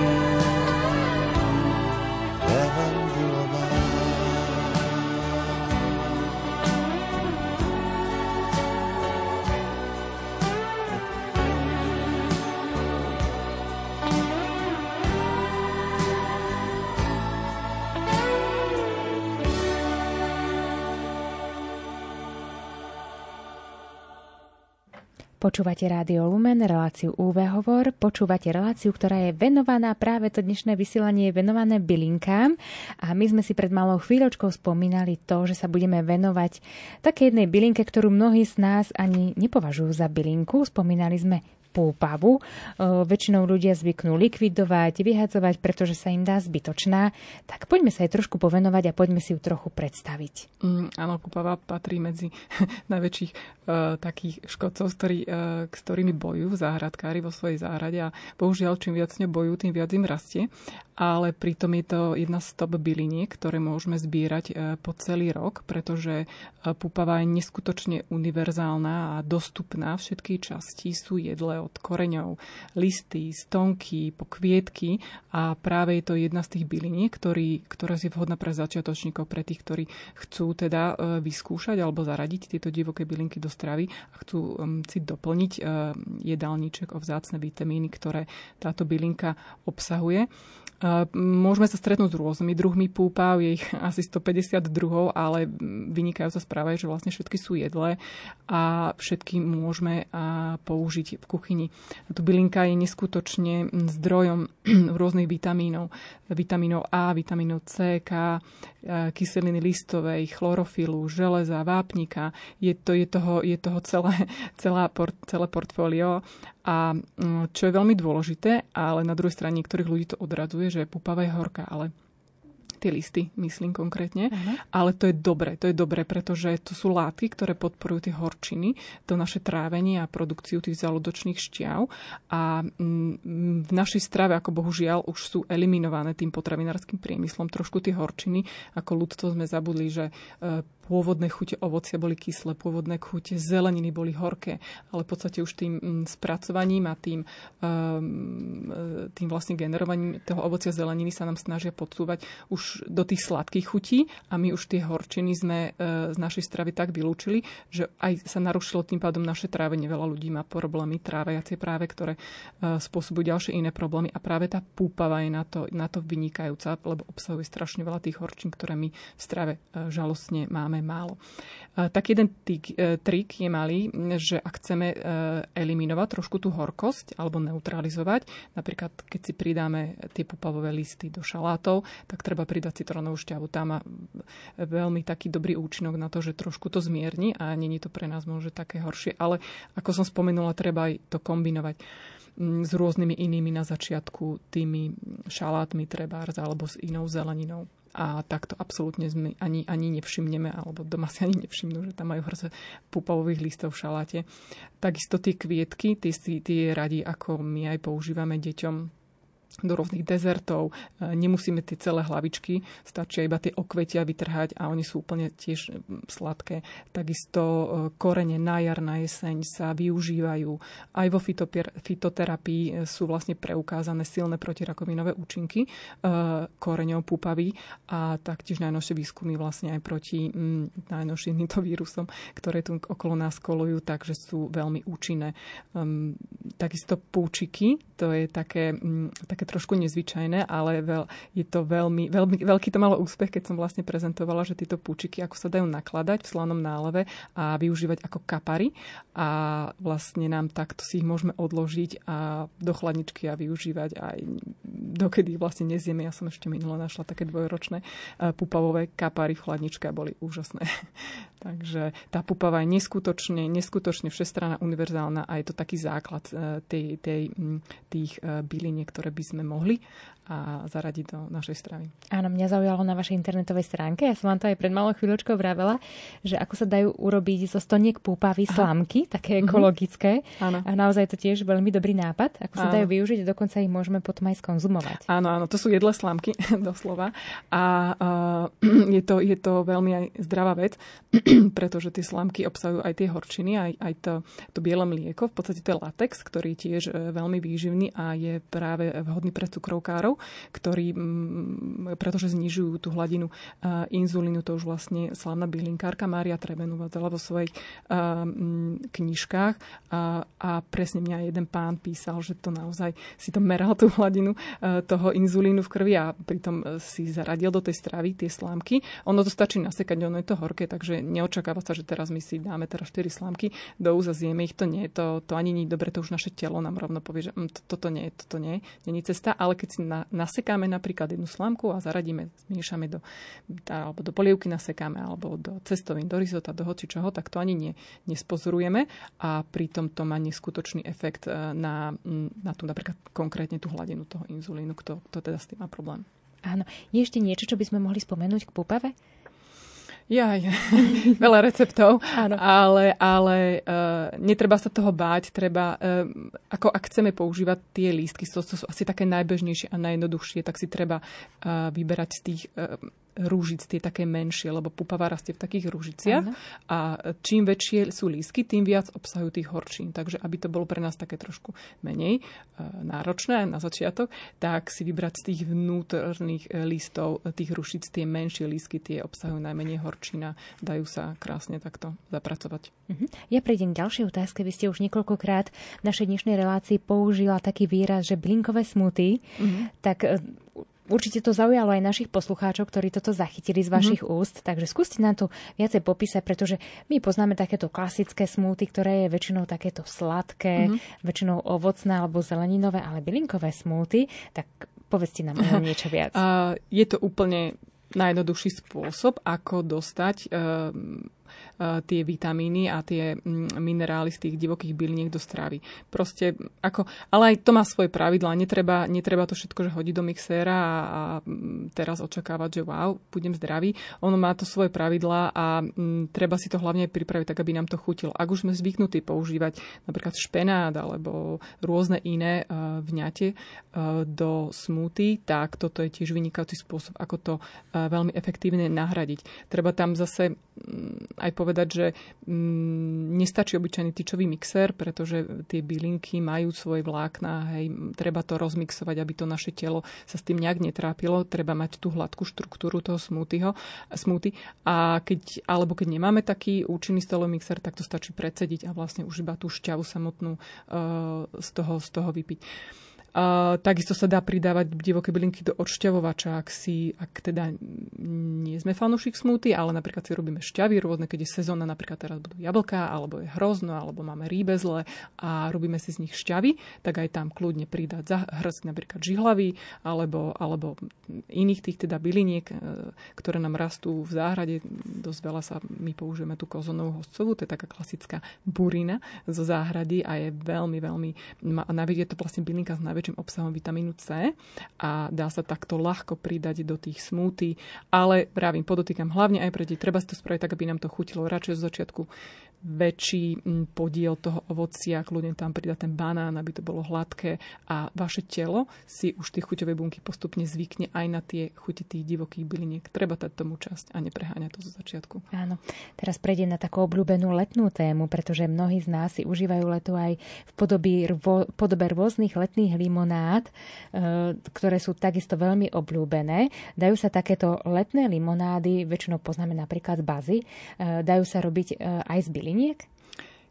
Počúvate Rádio Lumen, reláciu UV Hovor. Počúvate reláciu, ktorá je venovaná, práve to dnešné vysielanie je venované bylinkám. A my sme si pred malou chvíľočkou spomínali to, že sa budeme venovať také jednej bylinke, ktorú mnohí z nás ani nepovažujú za bylinku. Spomínali sme púpavu. Väčšinou ľudia zvyknú likvidovať, vyhadzovať, pretože sa im dá zbytočná. Tak poďme sa jej trošku povenovať a poďme si ju trochu predstaviť. Áno, púpava patrí medzi najväčších takých škodcov, s ktorými bojujú záhradkári vo svojej záhrade a bohužiaľ, čím viac s ňou bojujú, tým viac im rastie. Ale pritom je to jedna z top byliniek, ktoré môžeme zbierať po celý rok, pretože púpava je neskutočne univerzálna a dostupná. Všetky časti sú jedlé od koreňov, listy, stonky, po kvietky a práve je to jedna z tých byliniek, ktorá je vhodná pre začiatočníkov, pre tých, ktorí chcú teda vyskúšať alebo zaradiť tieto divoké bylinky do stravy a chcú si doplniť jedálniček o vzácne vitamíny, ktoré táto bylinka obsahuje. Môžeme sa stretnúť s rôznymi druhmi púpav, je ich asi 150 druhov, ale vynikajú sa správajú, že vlastne všetky sú jedlé a všetky môžeme použiť v kuchyni. Tu bylinka je neskutočne zdrojom rôznych vitamínov. Vitamínov A, vitamínov C, K, kyseliny listovej, chlorofilu, železa, vápnika. Je toho celé portfólio. A čo je veľmi dôležité, ale na druhej strane niektorých ľudí to odradzuje, že púpava je horká, ale tie listy, myslím konkrétne. Uh-huh. Ale to je dobré, pretože to sú látky, ktoré podporujú tie horčiny, to naše trávenie a produkciu tých žalúdočných šťav. A v našej strave, ako bohužiaľ, už sú eliminované tým potravinárskym priemyslom trošku tie horčiny. Ako ľudstvo sme zabudli, že pôvodné chute ovocia boli kyslé, pôvodné chute zeleniny boli horké, ale v podstate už tým spracovaním a tým vlastne generovaním toho ovocia zeleniny sa nám snažia podsúvať už do tých sladkých chutí a my už tie horčiny sme z našej stravy tak vylúčili, že aj sa narušilo tým pádom naše trávenie. Veľa ľudí má problémy trávajacie práve, ktoré spôsobujú ďalšie iné problémy a práve tá púpava je na to vynikajúca, lebo obsahuje strašne veľa tých horčín, ktoré my v strave žalostne máme málo. Tak jeden trik je malý, že ak chceme eliminovať trošku tú horkosť alebo neutralizovať, napríklad keď si pridáme tie púpavové listy do šalátov, tak treba pridať citrónovú šťavu. Tá má veľmi taký dobrý účinok na to, že trošku to zmierni a není to pre nás možno také horšie, ale ako som spomenula, treba aj to kombinovať s rôznymi inými na začiatku, tými šalátmi trebárs alebo s inou zeleninou. A takto absolútne sme ani nevšimneme, alebo doma si ani nevšimnú, že tam majú hrst púpavových listov v šaláte. Takisto tie kvietky, tie radi, ako my aj používame deťom do rôznych dezertov. Nemusíme tie celé hlavičky, stačia iba tie okvetia vytrhať a oni sú úplne tiež sladké. Takisto korene na jar, na jeseň sa využívajú. Aj vo fitoterapii sú vlastne preukázané silné protirakovinové účinky koreňov púpavy a taktiež najnovšie výskumy vlastne aj proti najnovším týmto vírusom, ktoré tu okolo nás kolujú, takže sú veľmi účinné. Takisto púčiky, to je také trošku nezvyčajné, ale je to veľmi, veľmi veľký to malo úspech, keď som vlastne prezentovala, že tieto púčiky ako sa dajú nakladať v slanom náleve a využívať ako kapary a vlastne nám takto si ich môžeme odložiť a do chladničky a využívať aj dokedy vlastne nezjeme. Ja som ešte minule našla také dvojročné púpavové kapary v chladničke a boli úžasné. Takže tá púpava je neskutočne všestranná, univerzálna a je to taký základ tých byliniek, ktoré by sme mohli a zaradiť do našej stravy. Áno, mňa zaujalo na vašej internetovej stránke, ja som vám to aj pred malou chvíľočkou vravela, že ako sa dajú urobiť zo stoniek púpavy slámky, také ekologické. Áno. A naozaj to tiež veľmi dobrý nápad, ako sa dajú využiť, dokonca ich môžeme potom aj skonzumovať. Áno, to sú jedlé slámky, doslova. A je to veľmi aj zdravá vec, pretože tie slámky obsahujú aj tie horčiny, aj to biele mlieko, v podstate to je latex, ktorý je tiež veľmi výživný a je práve vhodný pre cukrovkárov, ktorí, pretože znižujú tú hladinu inzulínu, to už vlastne slávna bylinkárka Mária Treben uvádzala vo svojich knižkách a presne mňa jeden pán písal, že to naozaj si to meral tú hladinu toho inzulínu v krvi a pritom si zaradil do tej stravy tie slámky. Ono to stačí nasekať, ono je to horké, takže neočakáva sa, že teraz my si dáme teraz 4 slámky do úza, zjeme ich, to nie, to ani nie je dobre, to už naše telo nám rovno povie, že toto nie, není cesta, ale keď si nasekáme napríklad jednu slámku a zaradíme, zmiešame alebo do polievky nasekáme, alebo do cestovín, do risota, do hocičoho, tak to ani nespozorujeme a pritom to má neskutočný efekt na tú napríklad konkrétne tú hladinu toho inzulínu, kto teda s tým má problém. Áno. Je ešte niečo, čo by sme mohli spomenúť k púpave? Veľa receptov, ale netreba sa toho báť, treba, ak chceme používať tie lístky, to sú asi také najbežnejšie a najjednoduchšie, tak si treba vyberať z tých rúžic, tie také menšie, lebo púpava rastie v takých rúžiciach. Aha. A čím väčšie sú lístky, tým viac obsahujú tých horčín. Takže aby to bolo pre nás také trošku menej náročné na začiatok, tak si vybrať z tých vnútorných listov tých rušic, tie menšie lístky, tie obsahujú najmenej horčina, dajú sa krásne takto zapracovať. Ja prejdem k ďalšej otázke. Vy ste už niekoľkokrát v našej dnešnej relácii použila taký výraz, že bylinkové smoothie, tak určite to zaujalo aj našich poslucháčov, ktorí toto zachytili z vašich úst, takže skúste nám to viacej popísať, pretože my poznáme takéto klasické smoothie, ktoré je väčšinou takéto sladké, väčšinou ovocné alebo zeleninové, ale bylinkové smoothie, tak povedzte nám niečo viac. Je to úplne najjednoduchší spôsob, ako dostať tie vitamíny a tie minerály z tých divokých byliniek do stravy. Proste ale aj to má svoje pravidlá. Netreba to všetko, že hodiť do mixéra a teraz očakávať, že wow, budem zdravý. Ono má to svoje pravidlá a treba si to hlavne pripraviť tak, aby nám to chutilo. Ak už sme zvyknutí používať napríklad špenát alebo rôzne iné vňate do smoothie, tak toto je tiež vynikajúci spôsob, ako to veľmi efektívne nahradiť. Treba tam zase aj povedať, že nestačí obyčajný tyčový mixer, pretože tie bylinky majú svoje vlákna, treba to rozmixovať, aby to naše telo sa s tým nejak netrápilo, treba mať tú hladkú štruktúru toho smoothie a keď nemáme taký účinný stolový mixer, tak to stačí predsediť a vlastne už iba tú šťavu samotnú z toho vypiť. Takisto sa dá pridávať divoké bylinky do odšťavovača, ak teda nie sme fanúšik smoothie, ale napríklad si robíme šťavy rôzne, keď je sezóna, napríklad teraz budú jablká, alebo je hrozno, alebo máme rýbezle a robíme si z nich šťavy, tak aj tam kľudne pridať za hrst napríklad žihlavy alebo iných tých teda byliniek, ktoré nám rastú v záhrade. Dosť veľa my použijeme tú kozonovú hostcovú, to je taká klasická burina zo záhrady a je veľmi, veľmi, je to vlastne bylinka s väčším obsahom vitamínu C a dá sa takto ľahko pridať do tých smoothie, ale pravím, podotýkam hlavne aj pre deti, treba si to spraviť tak, aby nám to chutilo. Radšej z začiatku väčší podiel toho ovocia, kľudne tam pridať ten banán, aby to bolo hladké a vaše telo si už tie chuťové bunky postupne zvykne aj na tie chute tých divokých byliniek. Treba dať tomu časť a nepreháňať to zo začiatku. Áno. Teraz prejdem na takú obľúbenú letnú tému, pretože mnohí z nás si užívajú leto aj v podobe rôznych letných limonád, ktoré sú takisto veľmi obľúbené. Dajú sa takéto letné limonády, väčšinou poznáme napríklad bazy, dajú sa robiť aj z byliniek?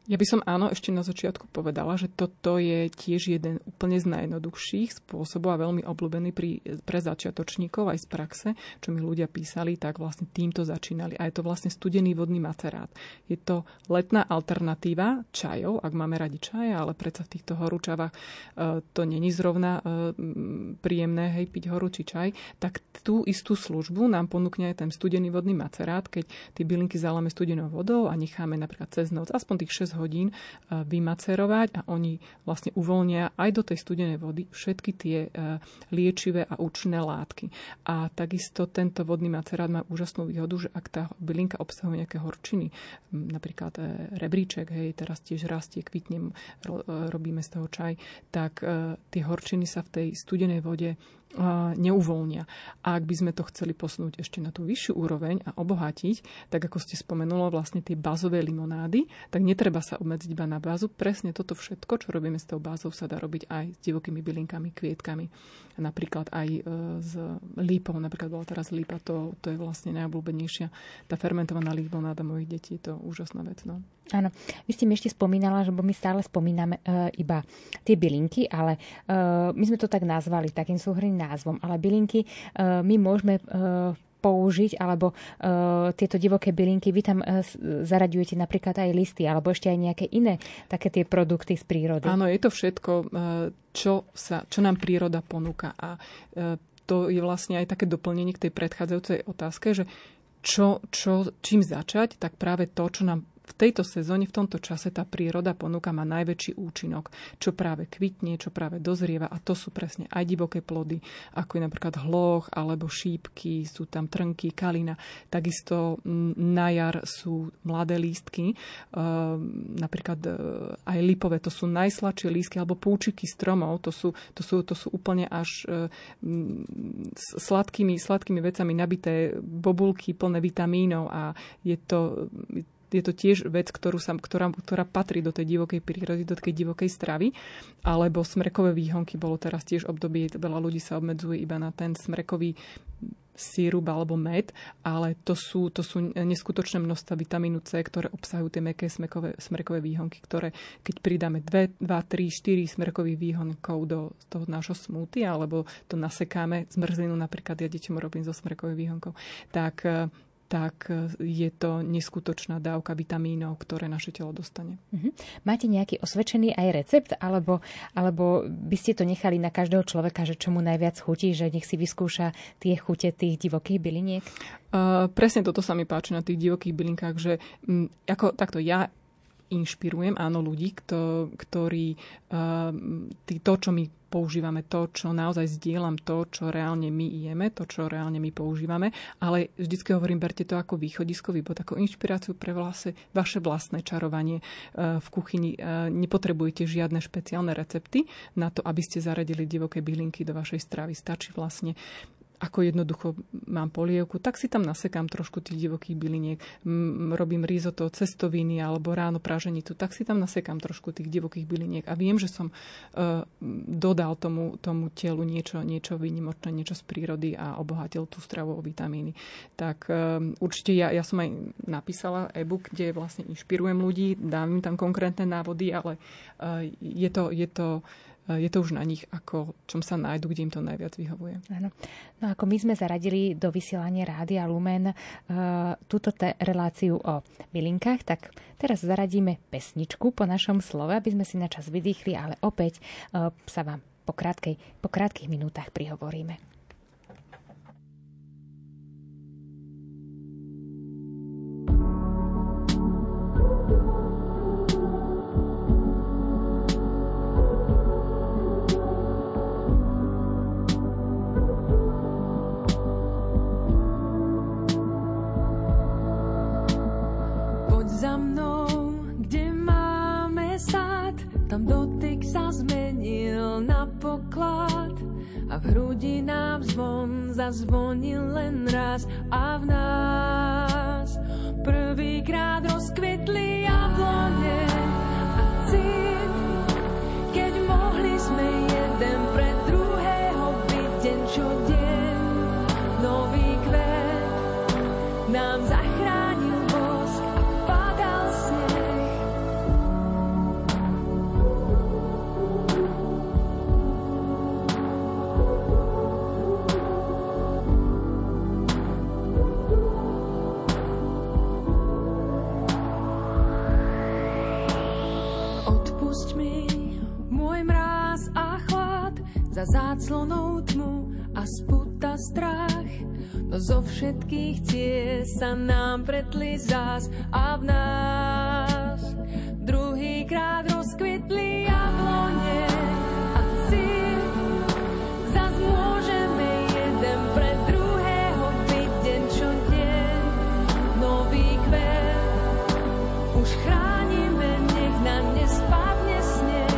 Ja by som ešte na začiatku povedala, že toto je tiež jeden úplne z najjednoduchších spôsobov a veľmi obľúbený pre začiatočníkov aj z praxe, čo mi ľudia písali, tak vlastne týmto začínali. A je to vlastne studený vodný macerát. Je to letná alternatíva čajov, ak máme radi čaja, ale predsa v týchto horúčavách to není zrovna príjemné, piť horúči čaj, tak tú istú službu nám ponúkne aj ten studený vodný macerát, keď tie bylinky zaláme studenou vodou a necháme napríklad cez noc aspoň tých 6 hodín vymacerovať a oni vlastne uvoľnia aj do tej studenej vody všetky tie liečivé a účinné látky. A takisto tento vodný macerát má úžasnú výhodu, že ak tá bylinka obsahuje nejaké horčiny, napríklad rebríček, hej, teraz tiež rastie, kvitne, robíme z toho čaj, tak tie horčiny sa v tej studenej vode neuvoľnia. A ak by sme to chceli posunúť ešte na tú vyššiu úroveň a obohatiť, tak ako ste spomenula, vlastne tie bazové limonády, tak netreba sa obmedziť iba na bázu. Presne toto všetko, čo robíme s tou bázou, sa dá robiť aj s divokými bylinkami, kvietkami. Napríklad aj s lípou. Napríklad bola teraz lípa, to je vlastne najobľúbenejšia. Tá fermentovaná limonáda mojich detí, to je úžasná vec. No. Áno. Vy ste mi ešte spomínala, že my stále spomíname iba tie bylinky, ale my sme to tak nazvali takým súhrnným názvom, ale bylinky my môžeme použiť, alebo tieto divoké bylinky, vy tam zaraďujete napríklad aj listy, alebo ešte aj nejaké iné také tie produkty z prírody. Áno, je to všetko, čo nám príroda ponúka. A to je vlastne aj také doplnenie k tej predchádzajúcej otázke, že čím začať, tak práve to, čo nám v tejto sezóne, v tomto čase tá príroda ponúka, má najväčší účinok. Čo práve kvitne, čo práve dozrieva, a to sú presne aj divoké plody, ako je napríklad hloch alebo šípky, sú tam trnky, kalina. Takisto na jar sú mladé lístky, napríklad aj lipové, to sú najsladšie lístky, alebo púčiky stromov, to sú úplne až sladkými vecami nabité bobulky plné vitamínov a je to tiež vec, ktorá patrí do tej divokej prírody, do tej divokej stravy. Alebo smrekové výhonky, bolo teraz tiež obdobie, veľa ľudí sa obmedzuje iba na ten smrekový sírup alebo med, ale to sú neskutočné množstva vitamínu C, ktoré obsahujú tie mäkké smrekové výhonky, ktoré keď pridáme 2, 3, 4 smrekových výhonkov do toho nášho smoothie, alebo to nasekáme zmrzlinu, napríklad ja deťom robím zo smrekových výhonkov, tak je to neskutočná dávka vitamínov, ktoré naše telo dostane. Máte nejaký osvedčený aj recept? Alebo by ste to nechali na každého človeka, že čo mu najviac chutí, že nech si vyskúša tie chute tých divokých byliniek? Presne toto sa mi páči na tých divokých bylinkách, že ako takto ja inšpirujem, áno, ľudí, ktorí to, čo my používame, to, čo naozaj zdieľam, to, čo reálne my jeme, to, čo reálne my používame, ale vždycky hovorím, berte to ako východiskový bod, ako inšpiráciu pre vaše vlastné čarovanie v kuchyni. Nepotrebujete žiadne špeciálne recepty na to, aby ste zaradili divoké bylinky do vašej stravy. Stačí vlastne, ako jednoducho mám polievku, tak si tam nasekám trošku tých divokých byliniek. Robím risotto, cestoviny alebo ráno praženicu, tak si tam nasekám trošku tých divokých byliniek a viem, že som dodal tomu telu niečo výnimočné, niečo z prírody a obohatil tú stravu o vitamíny. Tak určite ja som aj napísala e-book, kde vlastne inšpirujem ľudí, dám im tam konkrétne návody, ale je to už na nich, ako čom sa nájdu, kde im to najviac vyhovuje. Áno. No ako my sme zaradili do vysielania Rádia Lumen túto reláciu o bylinkách, tak teraz zaradíme pesničku po našom slove, aby sme si na čas vydýchli, ale opäť sa vám po krátkych minútach prihovoríme. A v hrudi nám zvon zazvonil len raz a v nás prvýkrát rozkvetli jablone a cít, keď mohli sme jeden pre druhého byť deň čo deň. Nový kvet nám zachránil bosk a padal sneh. Za záclonou tmu a spúta strach, no zo všetkých ciest sa nám pretli zás a v nás druhý prvýkrát rozkvitli jablone a cíl. Zas môžeme jeden pre druhého byť deň čo deň. Nový kvet už chránime, nech nám nespadne sneh.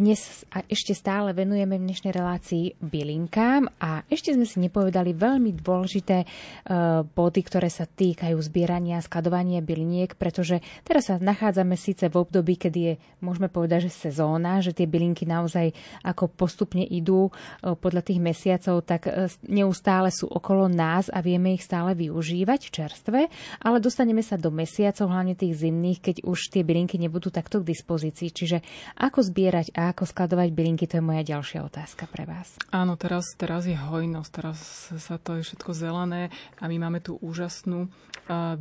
Dnes a ešte stále venujeme v dnešnej relácii bylinkám a ešte sme si nepovedali veľmi dôležité body, ktoré sa týkajú zbierania a skladovania byliniek, pretože teraz sa nachádzame síce v období, kedy je, môžeme povedať, že sezóna, že tie bylinky naozaj ako postupne idú podľa tých mesiacov, tak neustále sú okolo nás a vieme ich stále využívať čerstvé, ale dostaneme sa do mesiacov, hlavne tých zimných, keď už tie bylinky nebudú takto k dispozícii. Čiže ako zbierať a ako skladovať bylinky, to je moja ďalšia otázka pre vás. Áno, teraz je hojnosť, teraz sa to je všetko zelené a my máme tú úžasnú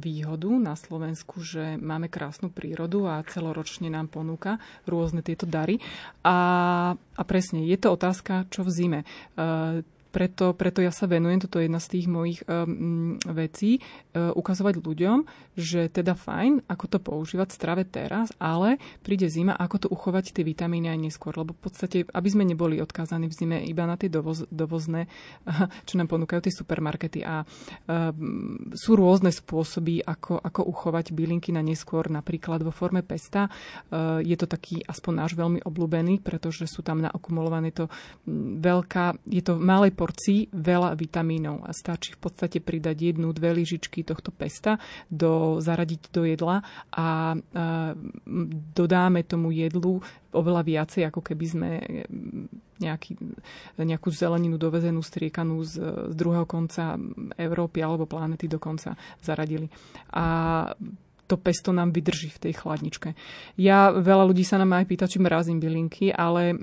výhodu na Slovensku, že máme krásnu prírodu a celoročne nám ponúka rôzne tieto dary. A presne, je to otázka, čo v zime. Preto ja sa venujem, toto je jedna z tých mojich vecí, ukazovať ľuďom, že teda fajn, ako to používať v strave teraz, ale príde zima, ako to uchovať tie vitamíny aj neskôr. Lebo v podstate, aby sme neboli odkázaní v zime iba na tie dovozné, čo nám ponúkajú tie supermarkety. A sú rôzne spôsoby, ako uchovať bylinky na neskôr, napríklad vo forme pesta. Je to taký, aspoň náš, veľmi obľúbený, pretože sú tam naakumulované to je to v malej porcii veľa vitamínov a stačí v podstate pridať 1-2 lyžičky tohto pesta, zaradiť do jedla a dodáme tomu jedlu oveľa viacej, ako keby sme nejakú zeleninu dovezenú, striekanú z druhého konca Európy alebo planety dokonca zaradili. A to pesto nám vydrží v tej chladničke. Veľa ľudí sa nám aj pýta, či mrazím bylinky, ale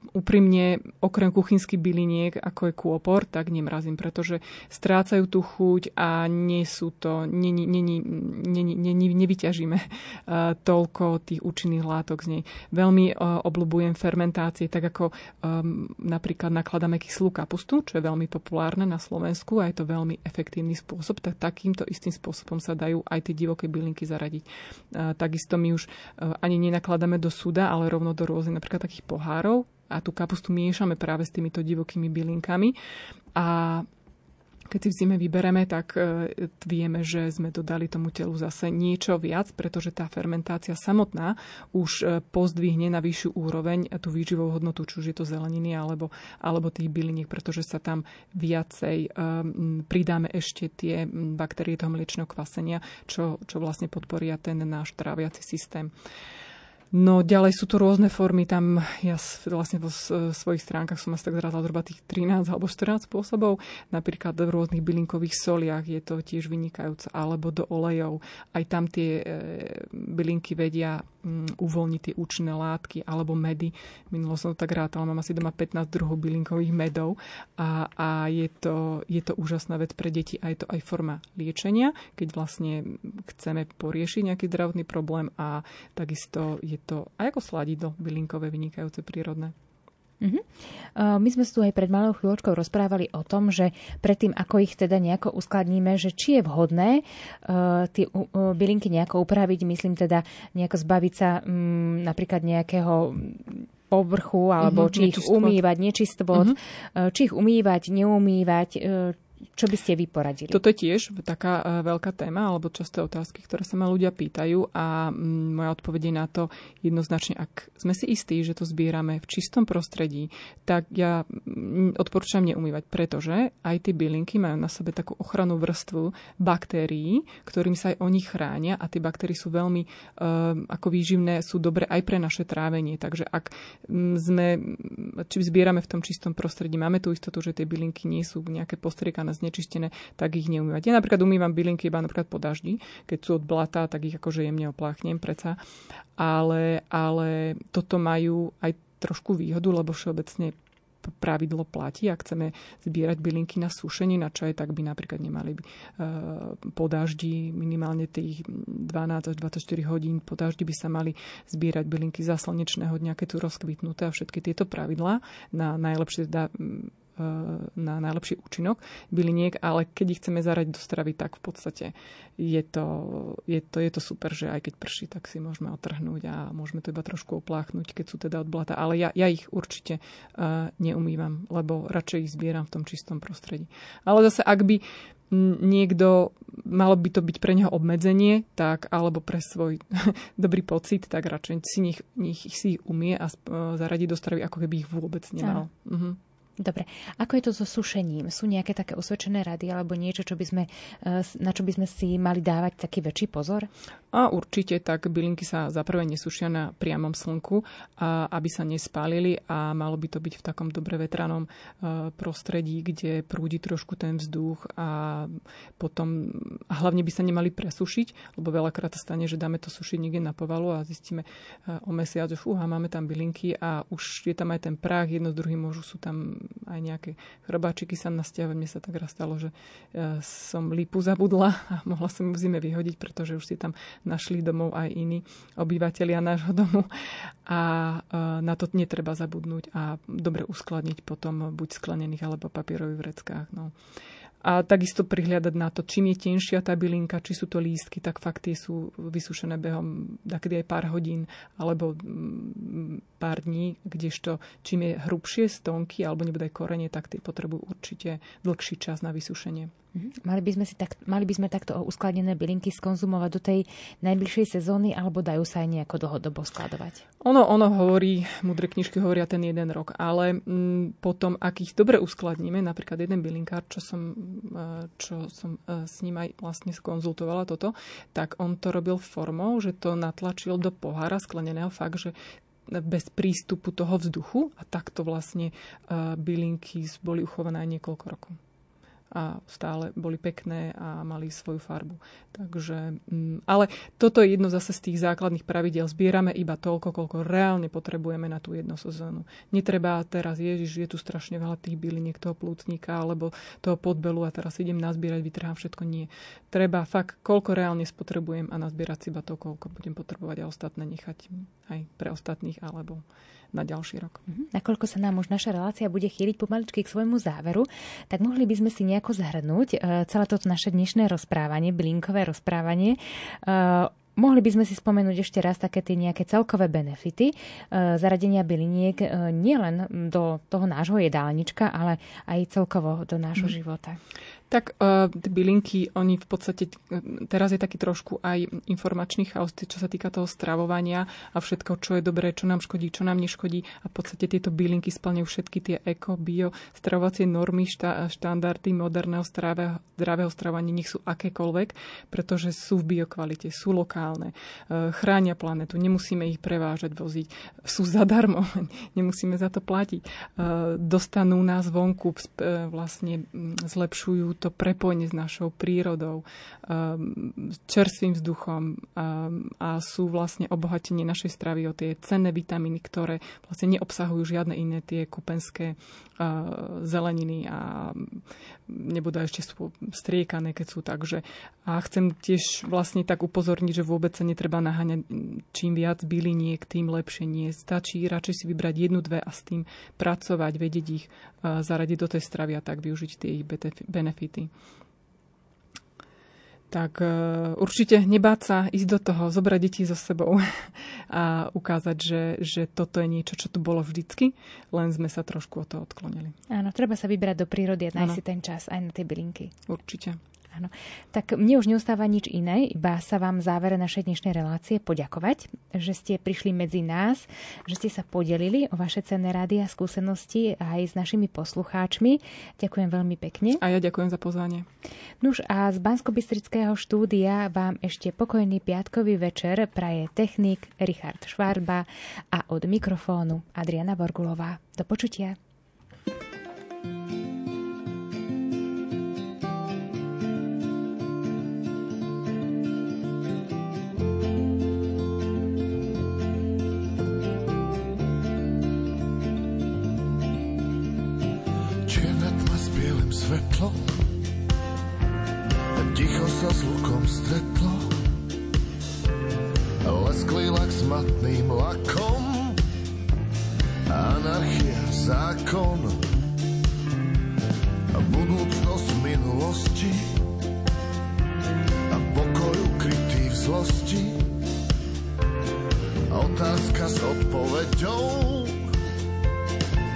úprimne, okrem kuchynských byliniek, ako je kôpor, tak nemrazím, pretože strácajú tú chuť a nevyťažíme toľko tých účinných látok z nej. Veľmi obľúbujem fermentácie, tak ako napríklad nakladáme kyslú kapustu, čo je veľmi populárne na Slovensku a je to veľmi efektívny spôsob, tak takýmto istým spôsobom sa dajú aj tie divoké bylinky zaradiť. Takisto my už ani nenakladáme do súda, ale rovno do rôznych napríklad takých pohárov, a tú kapustu miešame práve s týmito divokými bylinkami. A keď si v zime vybereme, tak vieme, že sme dodali tomu telu zase niečo viac, pretože tá fermentácia samotná už pozdvihne na vyššiu úroveň tú výživovú hodnotu, či už je to zeleniny alebo tých byliniek, pretože sa tam viacej pridáme ešte tie baktérie toho mliečného kvasenia, čo vlastne podporia ten náš tráviaci systém. No ďalej sú tu rôzne formy, tam ja vlastne vo svojich stránkach som asi tak zrátala zhruba tých 13 alebo 14 spôsobov. Napríklad v rôznych bylinkových soliach je to tiež vynikajúce, alebo do olejov. Aj tam tie bylinky vedia uvoľniť tie účinné látky alebo medy. Minulo som to tak rátala, mám asi doma 15 druhov bylinkových medov a je to úžasná vec pre deti a je to aj forma liečenia, keď vlastne chceme poriešiť nejaký zdravotný problém a takisto je to aj ako sladidlo bylinkové vynikajúce prírodné. Uh-huh. My sme tu aj pred malou chvíľočkou rozprávali o tom, že predtým, ako ich teda nejako uskladníme, že či je vhodné tie bylinky nejako upraviť, myslím teda nejako zbaviť sa napríklad nejakého povrchu, alebo či ich umývať, nečistvot, či ich umývať, neumývať, čo by ste vy poradili? Toto je tiež taká veľká téma, alebo časté otázky, ktoré sa ma ľudia pýtajú a moja odpoveď je na to jednoznačne, ak sme si istí, že to zbierame v čistom prostredí, tak ja odporúčam neumývať, pretože aj tie bylinky majú na sebe takú ochrannú vrstvu baktérií, ktorým sa aj oni chránia a tie baktérie sú veľmi ako výživné, sú dobre aj pre naše trávenie, takže ak či zbierame v tom čistom prostredí, máme tú istotu, že tie bylinky nie sú nejaké postriekané znečistené, tak ich neumývať. Ja napríklad umývam bylinky iba napríklad po daždi, keď sú od blata, tak ich akože jemne opláchnem preca. Ale toto majú aj trošku výhodu, lebo všeobecne pravidlo platí. Ak chceme zbierať bylinky na sušenie, na čaj, tak by napríklad nemali by po daždi minimálne tých 12 až 24 hodín po daždi by sa mali zbierať bylinky za slnečného dňa, keď sú rozkvitnuté a všetky tieto pravidlá na najlepšie teda na najlepší účinok byliniek, ale keď ich chceme zaradiť do stravy, tak v podstate je to super, že aj keď prší, tak si môžeme otrhnúť a môžeme to iba trošku opláchnuť, keď sú teda od blata. Ale ja ich určite neumývam, lebo radšej ich zbieram v tom čistom prostredí. Ale zase, ak by niekto, malo by to byť pre neho obmedzenie, tak alebo pre svoj dobrý pocit, tak radšej si ich umie a zaradiť do stravy, ako keby ich vôbec nemal. Mhm. Dobre. Ako je to so sušením? Sú nejaké také osvedčené rady alebo niečo, na čo by sme si mali dávať taký väčší pozor? A určite tak bylinky sa zaprvé nesúšia na priamom slnku, aby sa nespálili a malo by to byť v takom dobre vetranom prostredí, kde prúdi trošku ten vzduch a potom a hlavne by sa nemali presušiť, lebo veľakrát sa stane, že dáme to sušiť niekde na povalu a zistíme o mesiac, že máme tam bylinky a už je tam aj ten prach, jedno s druhým sú tam aj nejaké chrobáčiky sa nasťahujú. Mne sa tak raz stalo, že som lípu zabudla a mohla som ju v zime vyhodiť, pretože už si tam našli domov aj iní obyvateľia nášho domu. A na to netreba zabudnúť a dobre uskladniť potom buď sklenených alebo papierových vreckách. No. A takisto prihliadať na to, čím je tenšia tá bylinka, či sú to lístky, tak fakt tie sú vysušené behom takedy aj pár hodín alebo pár dní, kdežto čím je hrubšie stonky alebo nebude aj korenie, tak tie potrebujú určite dlhší čas na vysušenie. Mali by sme takto uskladnené bylinky skonzumovať do tej najbližšej sezóny alebo dajú sa aj nejako dlhodobo skladovať? Ono hovorí, múdre knižky hovoria ten jeden rok, ale potom, ak ich dobre uskladníme, napríklad jeden bylinkár, čo som s ním aj vlastne skonzultovala toto, tak on to robil formou, že to natlačil do pohára skleneného fakt, že bez prístupu toho vzduchu a takto vlastne bylinky boli uchované aj niekoľko rokov. A stále boli pekné a mali svoju farbu. Takže, ale toto je jedno zase z tých základných pravidiel. Zbierame iba toľko, koľko reálne potrebujeme na tú jednu sezónu. Netreba teraz, ježiš, je tu strašne veľa tých byliniek, toho plúcnika alebo toho podbelu a teraz idem nazbierať, vytrhám všetko. Nie. Treba fakt, koľko reálne spotrebujem a nazbierať si iba to, koľko budem potrebovať a ostatné nechať aj pre ostatných alebo na ďalší rok. Nakoľko sa nám už naša relácia bude chýliť pomaličky k svojmu záveru, tak mohli by sme si nejako zhrnúť celé toto naše dnešné rozprávanie, bylinkové rozprávanie. Mohli by sme si spomenúť ešte raz také tie nejaké celkové benefity zaradenia byliniek nielen do toho nášho jedálnička, ale aj celkovo do nášho života. Tak bylinky, oni v podstate, teraz je taký trošku aj informačný chaos, čo sa týka toho stravovania a všetko, čo je dobré, čo nám škodí, čo nám neškodí. A v podstate tieto bylinky splňujú všetky tie eko, bio, stravovacie normy, štandardy moderného zdravého stravovania, nech sú akékoľvek, pretože sú v biokvalite, sú lokálne, chránia planetu, nemusíme ich prevážať, voziť, sú zadarmo, nemusíme za to platiť, dostanú nás vonku, vlastne zlepšujú to prepojenie s našou prírodou, čerstvým vzduchom a sú vlastne obohatenie našej stravy o tie cenné vitamíny, ktoré vlastne neobsahujú žiadne iné tie kupenské zeleniny a nebudú ešte sú striekané, keď sú takže. A chcem tiež vlastne tak upozorniť, že vôbec sa netreba naháňať čím viac byliniek, tým lepšie nie. Stačí radšej si vybrať jednu, dve a s tým pracovať, vedieť ich zaradiť do tej stravy a tak využiť tie ich benefity. Tak určite nebáť sa, ísť do toho, zobrať deti so sebou a ukázať, že toto je niečo, čo tu bolo vždycky, len sme sa trošku od toho odklonili. Áno, treba sa vybrať do prírody a nájsť si ten čas aj na tie bylinky. Určite. Áno. Tak mne už neustáva nič iné, iba sa vám v závere našej dnešnej relácie poďakovať, že ste prišli medzi nás, že ste sa podelili o vaše cenné rady a skúsenosti aj s našimi poslucháčmi. Ďakujem veľmi pekne. A ja ďakujem za pozvanie. Nuž a z Banskobystrického štúdia vám ešte pokojný piatkový večer praje technik Richard Švarba a od mikrofónu Adriana Borgulová. Do počutia. Svetlo a ticho sa s lukom stretlo, lesklý lak s matným lakom, anarchia, zákon a budúcnosť minulosti a pokoj ukrytý v zlosti a otázka s odpoveďou.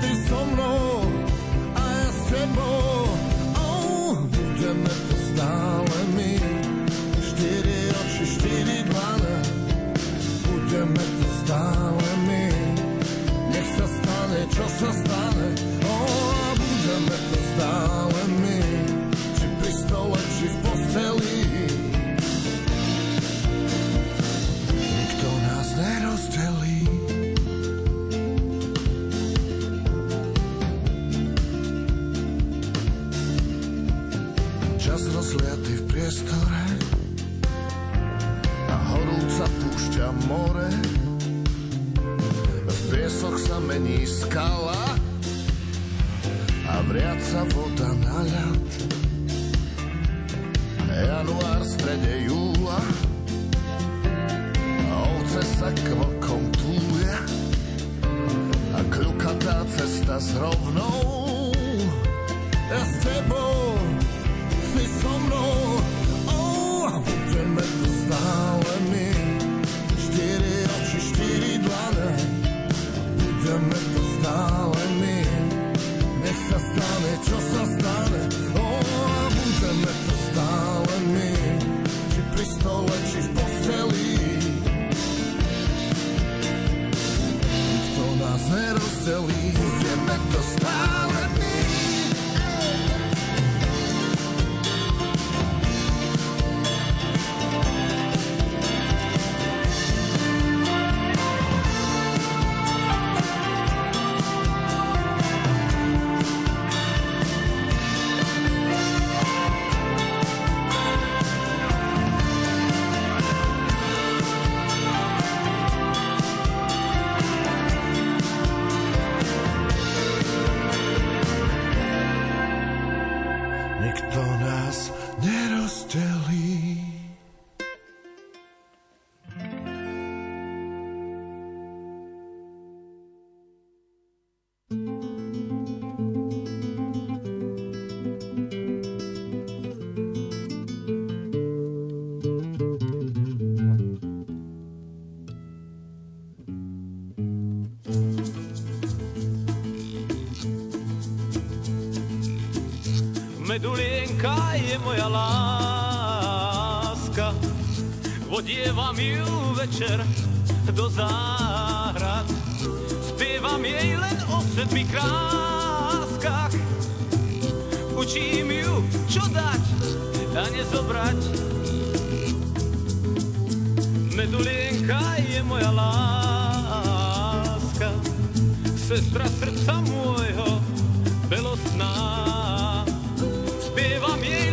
Ty so mnou a ja s tebou, budeme to stále my, 4 oči, 4 dlane, budeme to stále my, nech sa stane, čo sa stane, a budeme to stále my, či pri stole, či v posteli. Nikto nás nerozdelí. Rozliaty v priestore a horúca púšťa more, v piesoch sa mení skala a vriaca voda na ľad. Január v strede júla a ovce sa kvokom túlia a kľukatá cesta s rovnou. Ja s tebou, ty so mnou, budeme to stále my, 4 oči, 4 dlane, budeme to stále my, nech sa stane, čo sa stane, budeme to stále my, či pri stole, či v posteli. Nikto nás nerozdelí, budeme to stále my. Medulienka je moja láska, odievam ju večer do záhrad, spievam jej len o sedmi kráskach, učím ju, čo dať a nezobrať. Medulienka je moja láska, sestra srdca môjho, belostná. Spievam jej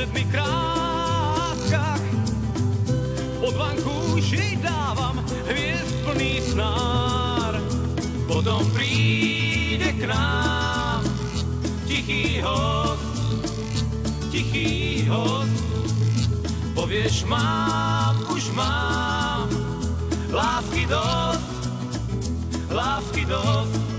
sedmi krátkach, pod vankúši dávam hviezd plný snár. Potom príde k nám tichý host, tichý host. Povieš, mám, už mám lásky dosť, lásky dosť.